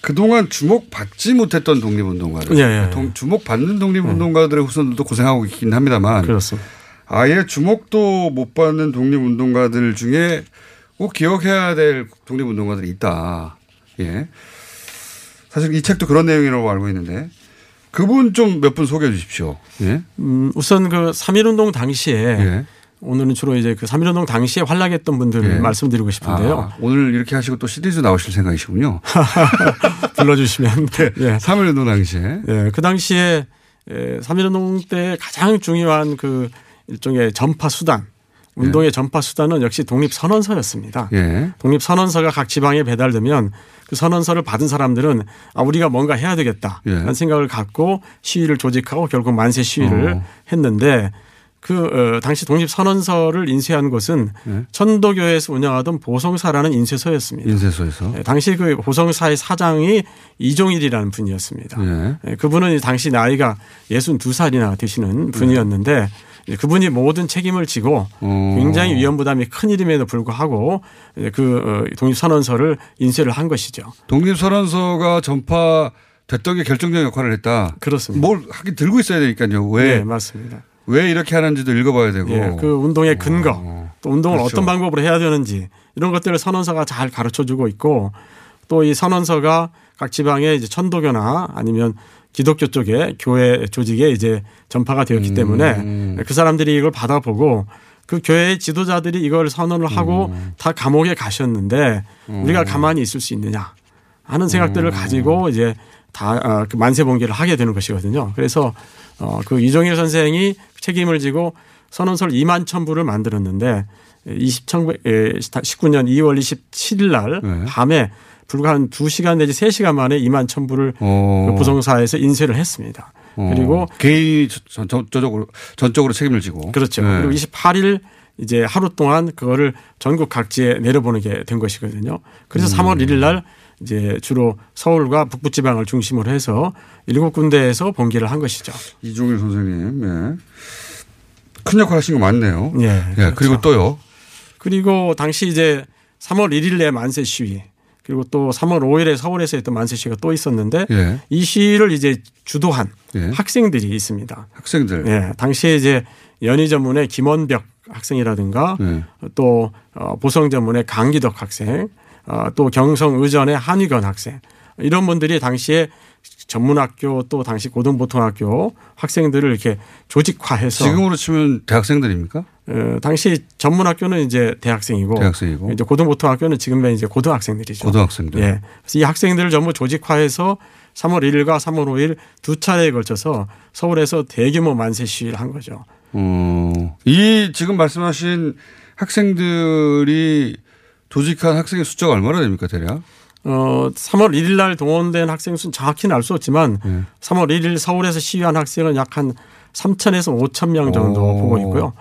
그동안 주목받지 못했던 독립운동가들, 주목받는 독립운동가들의 후손들도 고생하고 있긴 합니다만 그렇습니다. 아예 주목도 못 받는 독립운동가들 중에 꼭 기억해야 될 독립운동가들이 있다. 예. 사실 이 책도 그런 내용이라고 알고 있는데 그분 좀 몇 분 소개해 주십시오. 예? 우선 그 3.1운동 당시에 오늘은 주로 이제 그 3.1운동 당시에 활약했던 분들을 말씀드리고 싶은데요. 오늘 이렇게 하시고 또 시리즈 나오실 생각이시군요. 불러주시면. 네. 3.1운동 당시에. 네. 그 당시에 3.1운동 때 가장 중요한 그 일종의 전파 수단. 운동의 전파 수단은 역시 독립선언서였습니다. 독립선언서가 각 지방에 배달되면 그 선언서를 받은 사람들은 우리가 뭔가 해야 되겠다라는 생각을 갖고 시위를 조직하고 결국 만세 시위를 했는데 그 당시 독립선언서를 인쇄한 곳은 천도교에서 운영하던 보성사라는 인쇄소였습니다. 인쇄소에서. 당시 그 보성사의 사장이 이종일이라는 분이었습니다. 그분은 당시 나이가 62살이나 되시는 분이었는데 그분이 모든 책임을 지고 굉장히 위험 부담이 큰 일임에도 불구하고 그 독립선언서를 인쇄를 한 것이죠. 독립선언서가 전파됐던 게 결정적인 역할을 했다. 그렇습니다. 뭘 하긴 들고 있어야 되니까요. 네, 맞습니다. 왜 이렇게 하는지도 읽어봐야 되고. 그 운동의 근거, 또 운동을 어떤 방법으로 해야 되는지 이런 것들을 선언서가 잘 가르쳐주고 있고 또 이 선언서가 각 지방의 이제 천도교나 아니면 기독교 쪽의 교회 조직에 이제 전파가 되었기 때문에 그 사람들이 이걸 받아보고 그 교회의 지도자들이 이걸 선언을 하고 다 감옥에 가셨는데 우리가 가만히 있을 수 있느냐 하는 생각들을 가지고 이제 다 만세 봉기를 하게 되는 것이거든요. 그래서 그 이종일 선생이 책임을 지고 선언서를 2만 첨부를 만들었는데 19년 2월 27일 날 네. 밤에 불과 한 2시간 내지 3시간 만에 2만 첨부를 그 부성사에서 인쇄를 했습니다. 그리고 개인이 전적으로 책임을 지고. 그렇죠. 네. 그리고 28일 이제 하루 동안 그거를 전국 각지에 내려보는 게 된 것이거든요. 그래서 3월 1일 날 이제 주로 서울과 북부 지방을 중심으로 해서 7군데에서 봉기를 한 것이죠. 이종일 선생님. 네. 큰 역할 하신 거 맞네요. 예. 네, 그렇죠. 그리고 또요. 그리고 당시 이제 3월 1일에 만세 시위 그리고 또 3월 5일에 서울에서 했던 만세 시위가 또 있었는데 예. 이 시위를 이제 주도한 예. 학생들이 있습니다. 학생들. 예. 당시에 이제 연희전문의 김원벽 학생이라든가 예. 또 보성전문의 강기덕 학생 또 경성의전의 한위관 학생 이런 분들이 당시에 전문학교 또 당시 고등보통학교 학생들을 이렇게 조직화해서 지금으로 치면 대학생들입니까? 당시 전문학교는 이제 대학생이고 이제 고등보통학교는 지금은 이제 고등학생들이죠. 고등학생들. 예. 그래서 이 학생들을 전부 조직화해서 3월 1일과 3월 5일 두 차례에 걸쳐서 서울에서 대규모 만세 시위를 한 거죠. 이 지금 말씀하신 학생들이 조직한 학생의 숫자가 얼마나 됩니까 대략? 3월 1일 날 동원된 학생 수는 정확히는 알 수 없지만 3월 1일 서울에서 시위한 학생은 약 한 3,000에서 5,000명 정도 보고 있고요.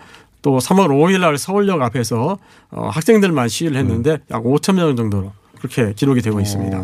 또 3월 5일 날 서울역 앞에서 학생들만 시위를 했는데 약 5,000명 정도로 그렇게 기록이 되고 있습니다.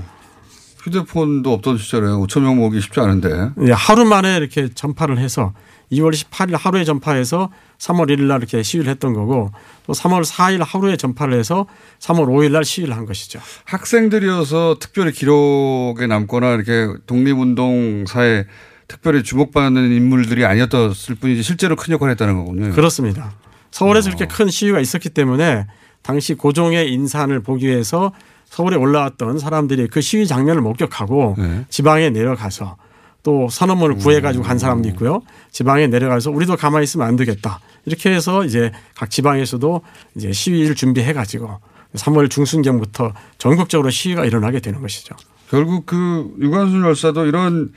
휴대폰도 없던 시절에 5,000명 모으기 쉽지 않은데. 예, 하루 만에 이렇게 전파를 해서 2월 28일 하루에 전파해서 3월 1일 날 이렇게 시위를 했던 거고 또 3월 4일 하루에 전파를 해서 3월 5일 날 시위를 한 것이죠. 학생들이어서 특별히 기록에 남거나 이렇게 독립운동사에 특별히 주목받는 인물들이 아니었을 뿐이지 실제로 큰 역할을 했다는 거군요. 그렇습니다. 서울에서 이렇게 큰 시위가 있었기 때문에 당시 고종의 인산을 보기 위해서 서울에 올라왔던 사람들이 그 시위 장면을 목격하고 네. 지방에 내려가서 또 선언문을 구해가지고 간 사람도 있고요. 지방에 내려가서 우리도 가만히 있으면 안 되겠다. 이렇게 해서 이제 각 지방에서도 이제 시위를 준비해가지고 3월 중순경부터 전국적으로 시위가 일어나게 되는 것이죠. 결국 그 유관순 열사도 이런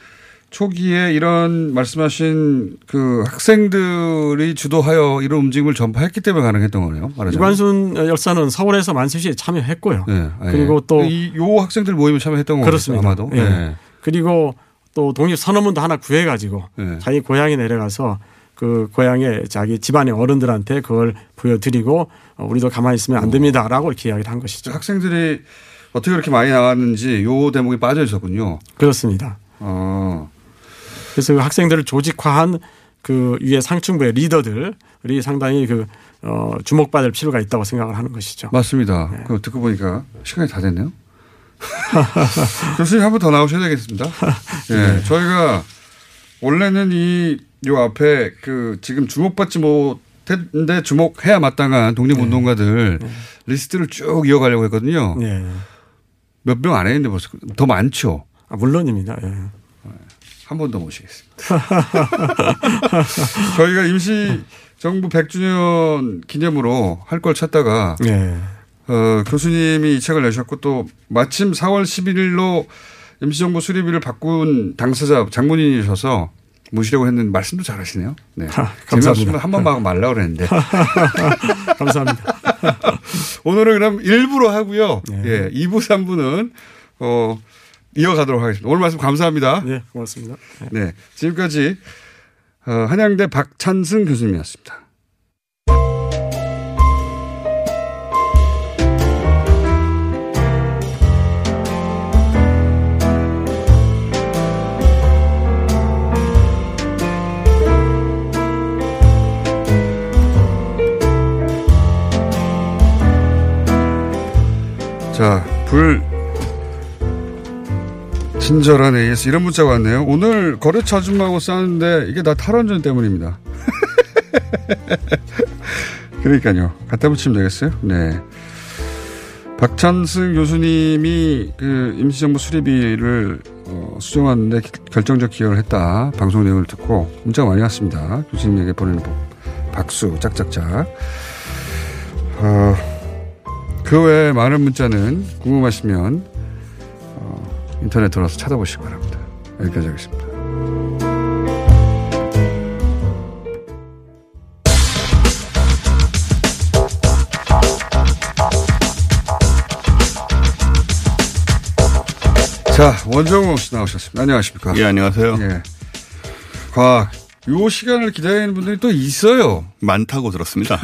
초기에 이런 말씀하신 그 학생들이 주도하여 이런 움직임을 전파했기 때문에 가능했던 거네요. 말하자면. 유관순 열사는 서울에서 만세시에 참여했고요. 네. 그리고 또 이 학생들 모임에 참여했던 거죠. 아마도. 네. 네. 그리고 또 독립선언문도 하나 구해가지고 네. 자기 고향에 내려가서 그 고향에 자기 집안의 어른들한테 그걸 보여드리고 우리도 가만히 있으면 안 됩니다라고 이렇게 이야기를 한 것이죠. 학생들이 어떻게 그렇게 많이 나왔는지 요 대목이 빠져 있었군요. 그렇습니다. 그래서 그 학생들을 조직화한 그 위에 상층부의 리더들이 상당히 그 주목받을 필요가 있다고 생각을 하는 것이죠. 맞습니다. 네. 그럼 듣고 보니까 시간이 다 됐네요. 교수님 한 번 더 나오셔야 되겠습니다. 네. 네. 저희가 원래는 이 앞에 그 지금 주목받지 못했는데 주목해야 마땅한 독립운동가들 네. 리스트를 쭉 이어가려고 했거든요. 네. 몇 명 안 했는데 벌써 더 많죠. 아, 물론입니다. 예. 한 번 더 모시겠습니다. 저희가 임시정부 100주년 기념으로 할 걸 찾다가 예. 교수님이 이 책을 내셨고 또 마침 4월 11일로 임시정부 수립일을 바꾼 당사자 장본인이셔서 모시려고 했는데 말씀도 잘하시네요. 네. 감사합니다. 한 번 막 말라 그랬는데. 감사합니다. 오늘은 그럼 1부로 하고요. 예. 예. 2부 3부는 이어가도록 하겠습니다. 오늘 말씀 감사합니다. 네, 고맙습니다. 네, 네 지금까지 한양대 박찬승 교수님이었습니다. 자, 친절한 AS 이런 문자가 왔네요. 오늘 거래처 아줌마하고 싸는데 이게 다 탈원전 때문입니다. 그러니까요. 갖다 붙이면 되겠어요? 네. 박찬승 교수님이 그 임시정부 수립일을 수정하는데 결정적 기여를 했다. 방송 내용을 듣고 문자가 많이 왔습니다. 교수님에게 보내는 박수 짝짝짝. 그 외에 많은 문자는 궁금하시면 인터넷 들어서 찾아보시기 바랍니다. 여기까지 하겠습니다. 자, 원종우 씨 나오셨습니다. 안녕하십니까? 예, 안녕하세요. 예. 과학 요 시간을 기다리는 분들이 또 있어요. 많다고 들었습니다.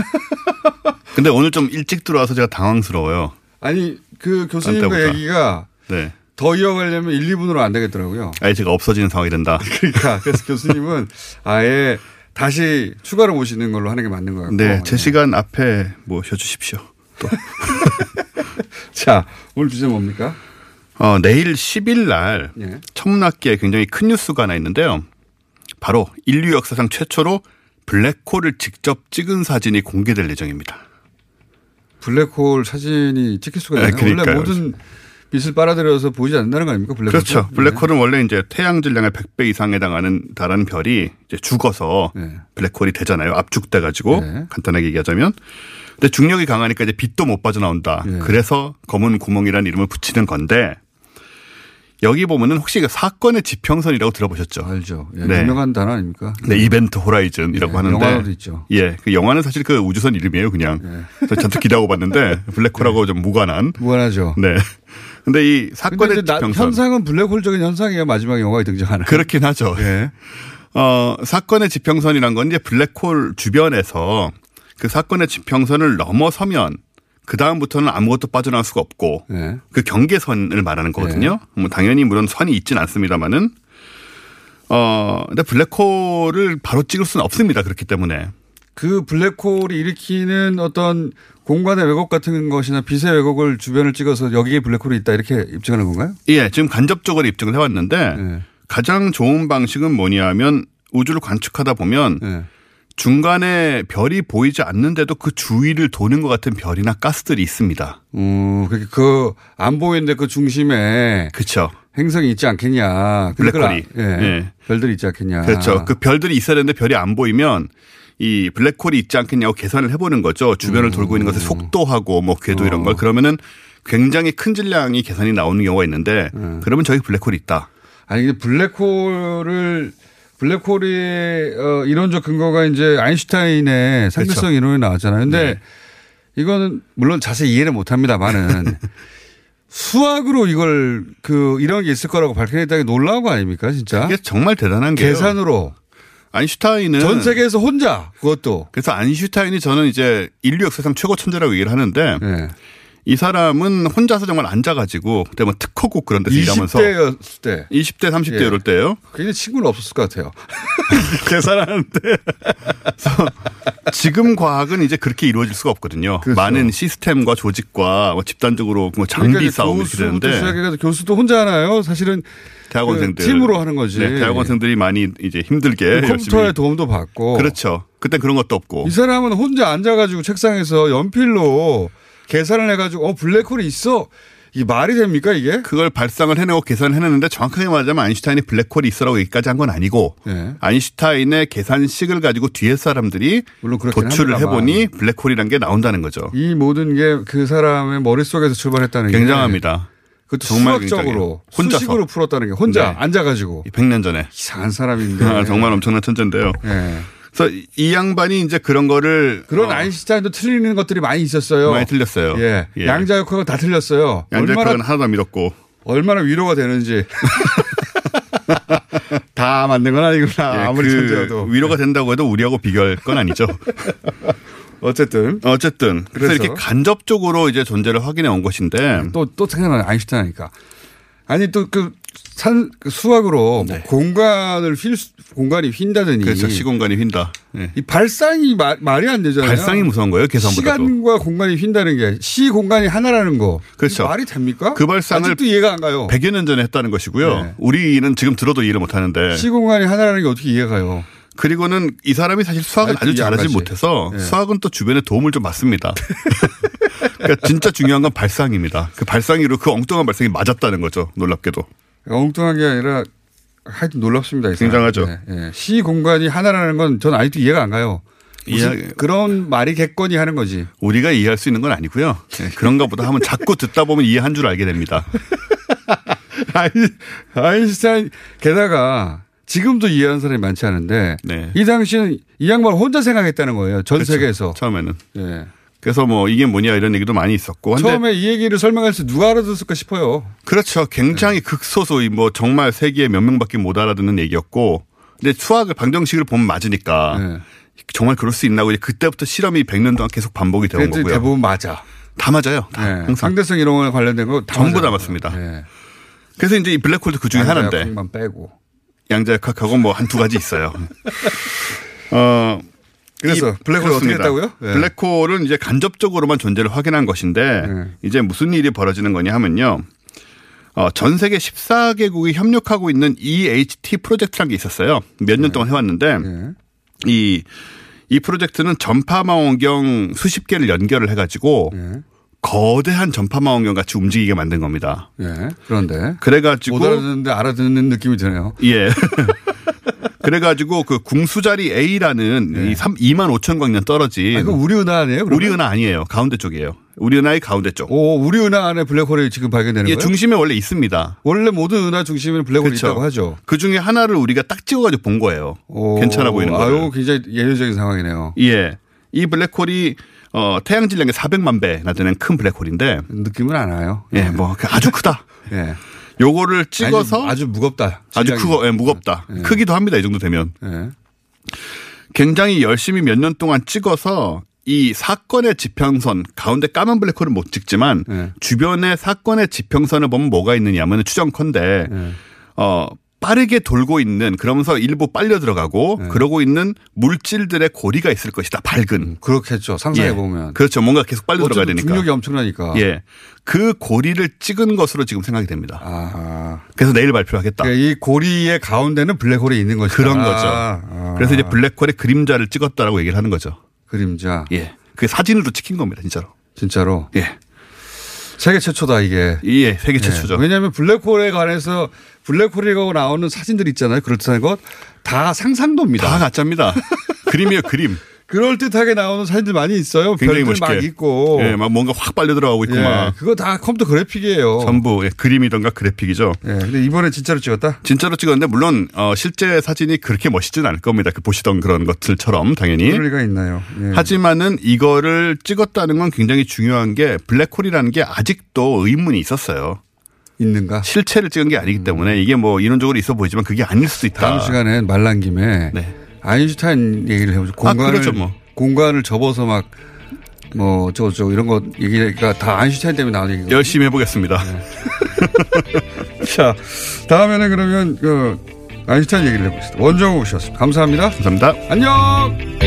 근데 오늘 좀 일찍 들어와서 제가 당황스러워요. 아니, 그 교수님과 얘기가 네. 더 이어가려면 1, 2분으로 안 되겠더라고요. 아예 제가 없어지는 상황이 된다. 그러니까 그래서 교수님은 아예 다시 추가로 오시는 걸로 하는 게 맞는 것 같고. 네, 제 시간 앞에 모셔주십시오. 또. 자, 오늘 주제 뭡니까? 내일 10일 날 예. 천문학계에 굉장히 큰 뉴스가 하나 있는데요. 바로 인류 역사상 최초로 블랙홀을 직접 찍은 사진이 공개될 예정입니다. 블랙홀 사진이 찍힐 수가 있나요? 네, 원래 모든 빛을 빨아들여서 보이지 않는다는 거 아닙니까? 블랙홀? 그렇죠. 블랙홀은 네. 원래 이제 태양 질량의 100배 이상에 해당하는 다른 별이 이제 죽어서 네. 블랙홀이 되잖아요. 압축돼 가지고 네. 간단하게 얘기하자면. 근데 중력이 강하니까 이제 빛도 못 빠져나온다. 네. 그래서 검은 구멍이라는 이름을 붙이는 건데 여기 보면은 혹시 사건의 지평선이라고 들어보셨죠? 알죠. 예, 네. 유명한 단어 아닙니까? 네, 이벤트 호라이즌이라고 예, 하는데. 영화도 있죠. 예, 그 영화는 사실 그 우주선 이름이에요, 그냥. 예. 잔뜩 기대하고 봤는데 블랙홀하고 네. 좀 무관한. 무관하죠. 네. 근데 이 사건의 근데 지평선 현상은 블랙홀적인 현상이에요. 마지막 영화에 등장하는. 그렇긴 하죠. 예. 사건의 지평선이란 건 이제 블랙홀 주변에서 그 사건의 지평선을 넘어서면. 그 다음부터는 아무것도 빠져나올 수가 없고 네. 그 경계선을 말하는 거거든요. 네. 뭐 당연히 물론 선이 있진 않습니다만은 근데 블랙홀을 바로 찍을 수는 없습니다. 그렇기 때문에 그 블랙홀이 일으키는 어떤 공간의 왜곡 같은 것이나 빛의 왜곡을 주변을 찍어서 여기에 블랙홀이 있다 이렇게 입증하는 건가요? 예, 지금 간접적으로 입증을 해왔는데 네. 가장 좋은 방식은 뭐냐하면 우주를 관측하다 보면. 네. 중간에 별이 보이지 않는데도 그 주위를 도는 것 같은 별이나 가스들이 있습니다. 그 안 보이는데 그 중심에 그렇죠. 행성이 있지 않겠냐. 블랙홀이. 예. 예. 별들이 있지 않겠냐. 그렇죠. 그 별들이 있어야 되는데 별이 안 보이면 이 블랙홀이 있지 않겠냐고 계산을 해보는 거죠. 주변을 돌고 있는 것의 속도하고 뭐 궤도 이런 걸. 그러면은 굉장히 큰 질량이 계산이 나오는 경우가 있는데 그러면 저기 블랙홀이 있다. 아니 근데 블랙홀의 이론적 근거가 이제 아인슈타인의 상대성 그렇죠. 이론이 나왔잖아요. 근데 네. 이거는 물론 자세히 이해는 못합니다만은 수학으로 이걸 이런 게 있을 거라고 밝혀냈다는 게 놀라운 거 아닙니까, 진짜? 이게 정말 대단한 게 계산으로 아인슈타인은 전 세계에서 혼자 그것도 그래서 아인슈타인이 저는 이제 인류 역사상 최고 천재라고 얘기를 하는데. 네. 이 사람은 혼자서 정말 앉아가지고 그때 뭐 특허국 그런 데서 일하면서 20대였을 때. 20대 30대 예. 이럴 때예요. 그게 친구는 없었을 것 같아요. 계산하는데. 지금 과학은 이제 그렇게 이루어질 수가 없거든요. 그렇죠. 많은 시스템과 조직과 뭐 집단적으로 뭐 장비 그러니까 싸움이 되는데. 교수도 혼자 하나요? 사실은. 대학원생들. 그 팀으로 하는 거지. 네, 대학원생들이 많이 이제 힘들게. 컴퓨터의 도움도 받고. 그렇죠. 그때 그런 것도 없고. 이 사람은 혼자 앉아가지고 책상에서 연필로. 계산을 해가지고 블랙홀이 있어. 이게 말이 됩니까 이게? 그걸 발상을 해내고 계산을 해냈는데 정확하게 말하자면 아인슈타인이 블랙홀이 있어라고 얘기까지 한 건 아니고 네. 아인슈타인의 계산식을 가지고 뒤에 사람들이 도출을 해보니 블랙홀이란 게 나온다는 거죠. 이 모든 게 그 사람의 머릿속에서 출발했다는 게. 굉장합니다. 그것도 정말 수학적으로. 혼자서. 수식으로 풀었다는 게 혼자 네. 앉아가지고. 100년 전에. 이상한 사람인데. 아, 정말 엄청난 천재인데요. 네. 그래서 이 양반이 이제 그런 거를. 그런 아인슈타인도 틀리는 것들이 많이 있었어요. 많이 틀렸어요. 예. 예. 양자역학은 다 틀렸어요. 양자역학은 하나도 안 믿었고. 얼마나 위로가 되는지. 다 맞는 건 아니구나. 예, 아무리 천재여도. 위로가 된다고 해도 우리하고 비교할 건 아니죠. 어쨌든. 그래서 이렇게 간접적으로 이제 존재를 확인해 온 것인데. 또 생각나네. 아인슈타인 하니까. 아니 또 수학으로 네. 뭐 공간이 휜다더니. 그렇죠. 시공간이 휜다. 네. 이 발상이 말이 안 되잖아요. 발상이 무서운 거예요. 계산보다도. 시간과 공간이 휜다는 게 시공간이 하나라는 거. 그렇죠. 말이 됩니까? 그 발상을 아직도 이해가 안 가요. 100여 년 전에 했다는 것이고요. 네. 우리는 지금 들어도 이해를 못하는데. 시공간이 하나라는 게 어떻게 이해가 가요. 그리고는 이 사람이 사실 수학을 아주 잘하지 못해서 네. 수학은 또 주변에 도움을 좀 받습니다. 그러니까 진짜 중요한 건 발상입니다. 그 발상으로 그 엉뚱한 발상이 맞았다는 거죠. 놀랍게도. 엉뚱한 게 아니라 하여튼 놀랍습니다. 굉장하죠. 네, 네. 시 공간이 하나라는 건 전 아직도 이해가 안 가요. 그런 말이겠거니 하는 거지. 우리가 이해할 수 있는 건 아니고요. 네, 그런가 보다 하면 자꾸 듣다 보면 이해한 줄 알게 됩니다. 아인슈타인 게다가 지금도 이해하는 사람이 많지 않은데 네. 이 당시는 이 양반 혼자 생각했다는 거예요. 전 그렇죠. 세계에서. 처음에는. 네. 그래서 뭐 이게 뭐냐 이런 얘기도 많이 있었고. 처음에 이 얘기를 설명할 때 누가 알아듣을까 싶어요. 그렇죠. 굉장히 극소수 뭐 정말 세계에 몇 명밖에 못 알아듣는 얘기였고. 근데 추악을 방정식을 보면 맞으니까 정말 그럴 수 있나고 이제 그때부터 실험이 100년 동안 계속 반복이 되는 거고요. 대부분 맞아. 다 맞아요. 다 항상. 상대성 이론과 관련된 거 다 전부 맞아요. 다 맞습니다. 그래서 이제 이 블랙홀도 그중에 하나인데. 양자역학만 빼고. 양자역학하고 뭐 한두 가지 있어요. 그래서 블랙홀 어떻게 했다고요? 블랙홀은 이제 간접적으로만 존재를 확인한 것인데 이제 무슨 일이 벌어지는 거냐 하면요. 전 세계 14개국이 협력하고 있는 EHT 프로젝트라는 게 있었어요. 몇 년 동안 해왔는데 이 프로젝트는 전파망원경 수십 개를 연결을 해가지고 거대한 전파망원경 같이 움직이게 만든 겁니다. 그런데 그래가지고 못 알아듣는데 알아듣는 느낌이 드네요. 예. 그래가지고 그 궁수자리 A라는 2만 5천 광년 떨어진. 아, 이거 우리 은하 아니에요? 그러면? 우리 은하 아니에요. 가운데 쪽이에요. 우리 은하의 가운데 쪽. 오, 우리 은하 안에 블랙홀이 지금 발견되는 거예요? 중심에 원래 있습니다. 원래 모든 은하 중심에는 블랙홀이 그렇죠. 있다고 하죠. 그중에 하나를 우리가 딱 찍어가지고 본 거예요. 오, 괜찮아 보이는 거예요. 아유, 굉장히 예외적인 상황이네요. 예. 이 블랙홀이 태양 질량의 400만 배나 되는 큰 블랙홀인데. 느낌은 안 와요. 예, 뭐 아주 크다. 예. 요거를 찍어서 아주 무겁다. 아주 크고, 예, 무겁다. 예. 크기도 합니다. 이 정도 되면. 예. 굉장히 열심히 몇 년 동안 찍어서 이 사건의 지평선 가운데 까만 블랙홀은 못 찍지만 주변의 사건의 지평선을 보면 뭐가 있느냐면 추정컨대 빠르게 돌고 있는 그러면서 일부 빨려 들어가고 그러고 있는 물질들의 고리가 있을 것이다. 밝은. 그렇겠죠. 상상해 보면. 예. 그렇죠. 뭔가 계속 빨려 들어가야 되니까. 중력이 엄청나니까. 예. 그 고리를 찍은 것으로 지금 생각이 됩니다. 아하. 그래서 내일 발표하겠다. 그러니까 이 고리의 가운데는 블랙홀이 있는 것이다. 그런 거죠. 아하. 그래서 이제 블랙홀의 그림자를 찍었다라고 얘기를 하는 거죠. 그림자. 예. 그게 사진으로 찍힌 겁니다. 진짜로. 진짜로. 예. 세계 최초다 이게. 예, 세계 최초죠. 예. 왜냐하면 블랙홀에 관해서 블랙홀이라고 나오는 사진들 있잖아요. 그럴듯한 것 다 상상도입니다. 다 가짜입니다. 그림이에요, 그림. 그럴듯하게 나오는 사진들 많이 있어요. 굉장히 멋있게. 막 있고. 예, 막 뭔가 확 빨려 들어가고 있고 예, 막. 그거 다 컴퓨터 그래픽이에요. 전부 예, 그림이던가 그래픽이죠. 예, 근데 이번에 진짜로 찍었다? 진짜로 찍었는데 물론 실제 사진이 그렇게 멋있진 않을 겁니다. 그 보시던 그런 것들처럼 당연히. 그럴 리가 있나요. 예. 하지만은 이거를 찍었다는 건 굉장히 중요한 게 블랙홀이라는 게 아직도 의문이 있었어요. 있는가? 실체를 찍은 게 아니기 때문에 이게 뭐 이론적으로 있어 보이지만 그게 아닐 수도 있다. 다음 시간에 말 난 김에. 네. 아인슈타인 얘기를 해보죠. 공간을, 그렇죠 뭐. 공간을 접어서 막, 뭐, 저거, 이런 거 얘기가 다 아인슈타인 때문에 나오는 얘기거든요. 열심히 해보겠습니다. 네. 자, 다음에는 그러면 아인슈타인 얘기를 해봅시다. 원종우 씨였습니다. 감사합니다. 감사합니다. 안녕!